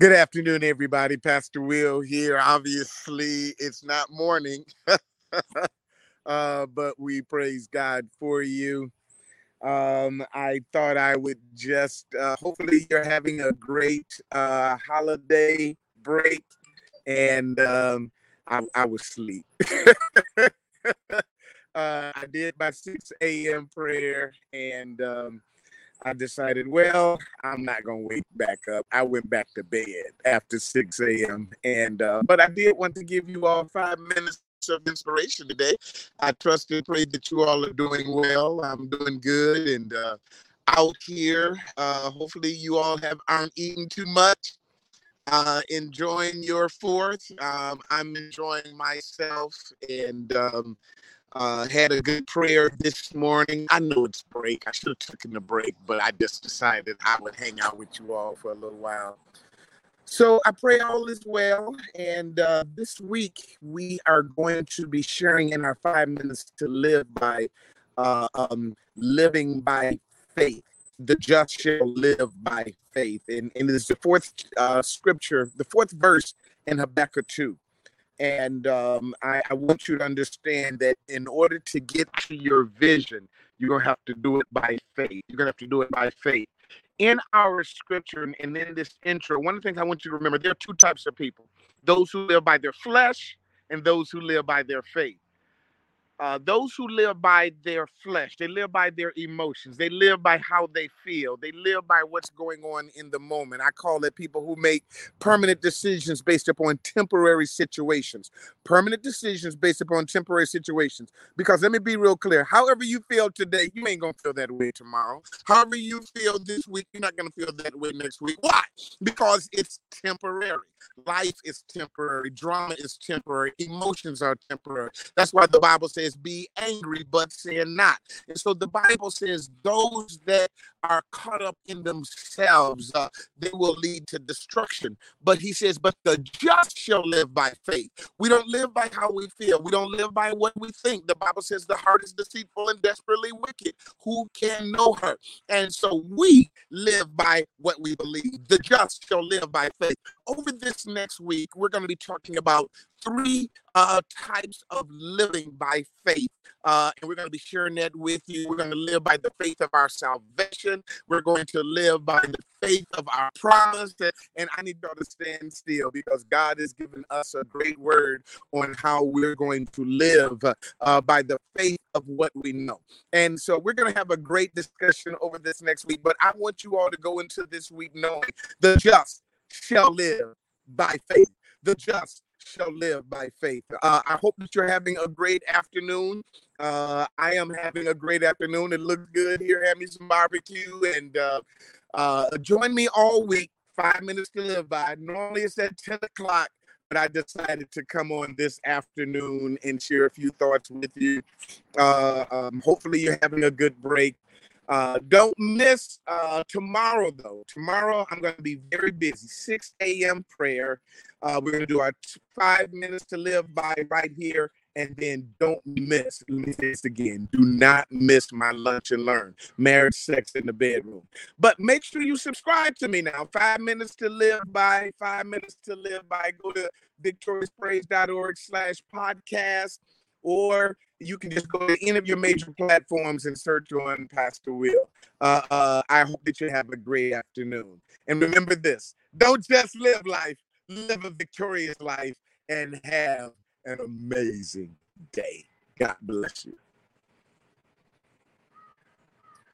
Good afternoon, everybody. Pastor Will here. Obviously, it's not morning, but we praise God for you. I thought I would just, hopefully you're having a great holiday break, and I was asleep. I did my 6 a.m. prayer, and I decided, well, I'm not going to wake back up. I went back to bed after 6 a.m. And but I did want to give you all 5 minutes of inspiration today. I trust and pray that you all are doing well. I'm doing good and out here. Hopefully you all aren't eating too much. Enjoying your Fourth. I'm enjoying myself and had a good prayer this morning. I know it's break. I should have taken a break, but I just decided I would hang out with you all for a little while. So I pray all is well. And this week we are going to be sharing in our 5 minutes to live by living by faith. The just shall live by faith. And it is the fourth scripture, the fourth verse in Habakkuk 2. And I want you to understand that in order to get to your vision, you're going to have to do it by faith. You're going to have to do it by faith. In our scripture and in this intro, one of the things I want you to remember, there are two types of people, those who live by their flesh and those who live by their faith. Those who live by their flesh, they live by their emotions. They live by how they feel. They live by what's going on in the moment. I call it people who make permanent decisions based upon temporary situations. Permanent decisions based upon temporary situations. Because let me be real clear. However you feel today, you ain't going to feel that way tomorrow. However you feel this week, you're not going to feel that way next week. Why? Because it's temporary. Life is temporary. Drama is temporary. Emotions are temporary. That's why the Bible says, be angry, but sin not. And so the Bible says those that are caught up in themselves, they will lead to destruction. But he says, but the just shall live by faith. We don't live by how we feel. We don't live by what we think. The Bible says the heart is deceitful and desperately wicked. Who can know her? And so we live by what we believe. The just shall live by faith. Over this next week, we're going to be talking about three types of living by faith. And we're going to be sharing that with you. We're going to live by the faith of our salvation. We're going to live by the faith of our promise. And I need y'all to stand still because God has given us a great word on how we're going to live by the faith of what we know. And so we're going to have a great discussion over this next week. But I want you all to go into this week knowing the just shall live by faith. The just shall live by faith. I hope that you're having a great afternoon. I am having a great afternoon. It looks good here. Have me some barbecue and join me all week, 5 minutes to live by. Normally it's at 10 o'clock, but I decided to come on this afternoon and share a few thoughts with you. Hopefully you're having a good break. Don't miss tomorrow, though. Tomorrow, I'm going to be very busy. 6 a.m. prayer. We're going to do our 5 minutes to live by right here. And then don't miss, let me say this again, do not miss my lunch and learn, marriage, sex, in the bedroom. But make sure you subscribe to me now, 5 minutes to live by, 5 minutes to live by. Go to victoriouspraise.org/podcast. Or you can just go to any of your major platforms and search on Pastor Will. I hope that you have a great afternoon. And remember this, don't just live life, live a victorious life and have an amazing day. God bless you.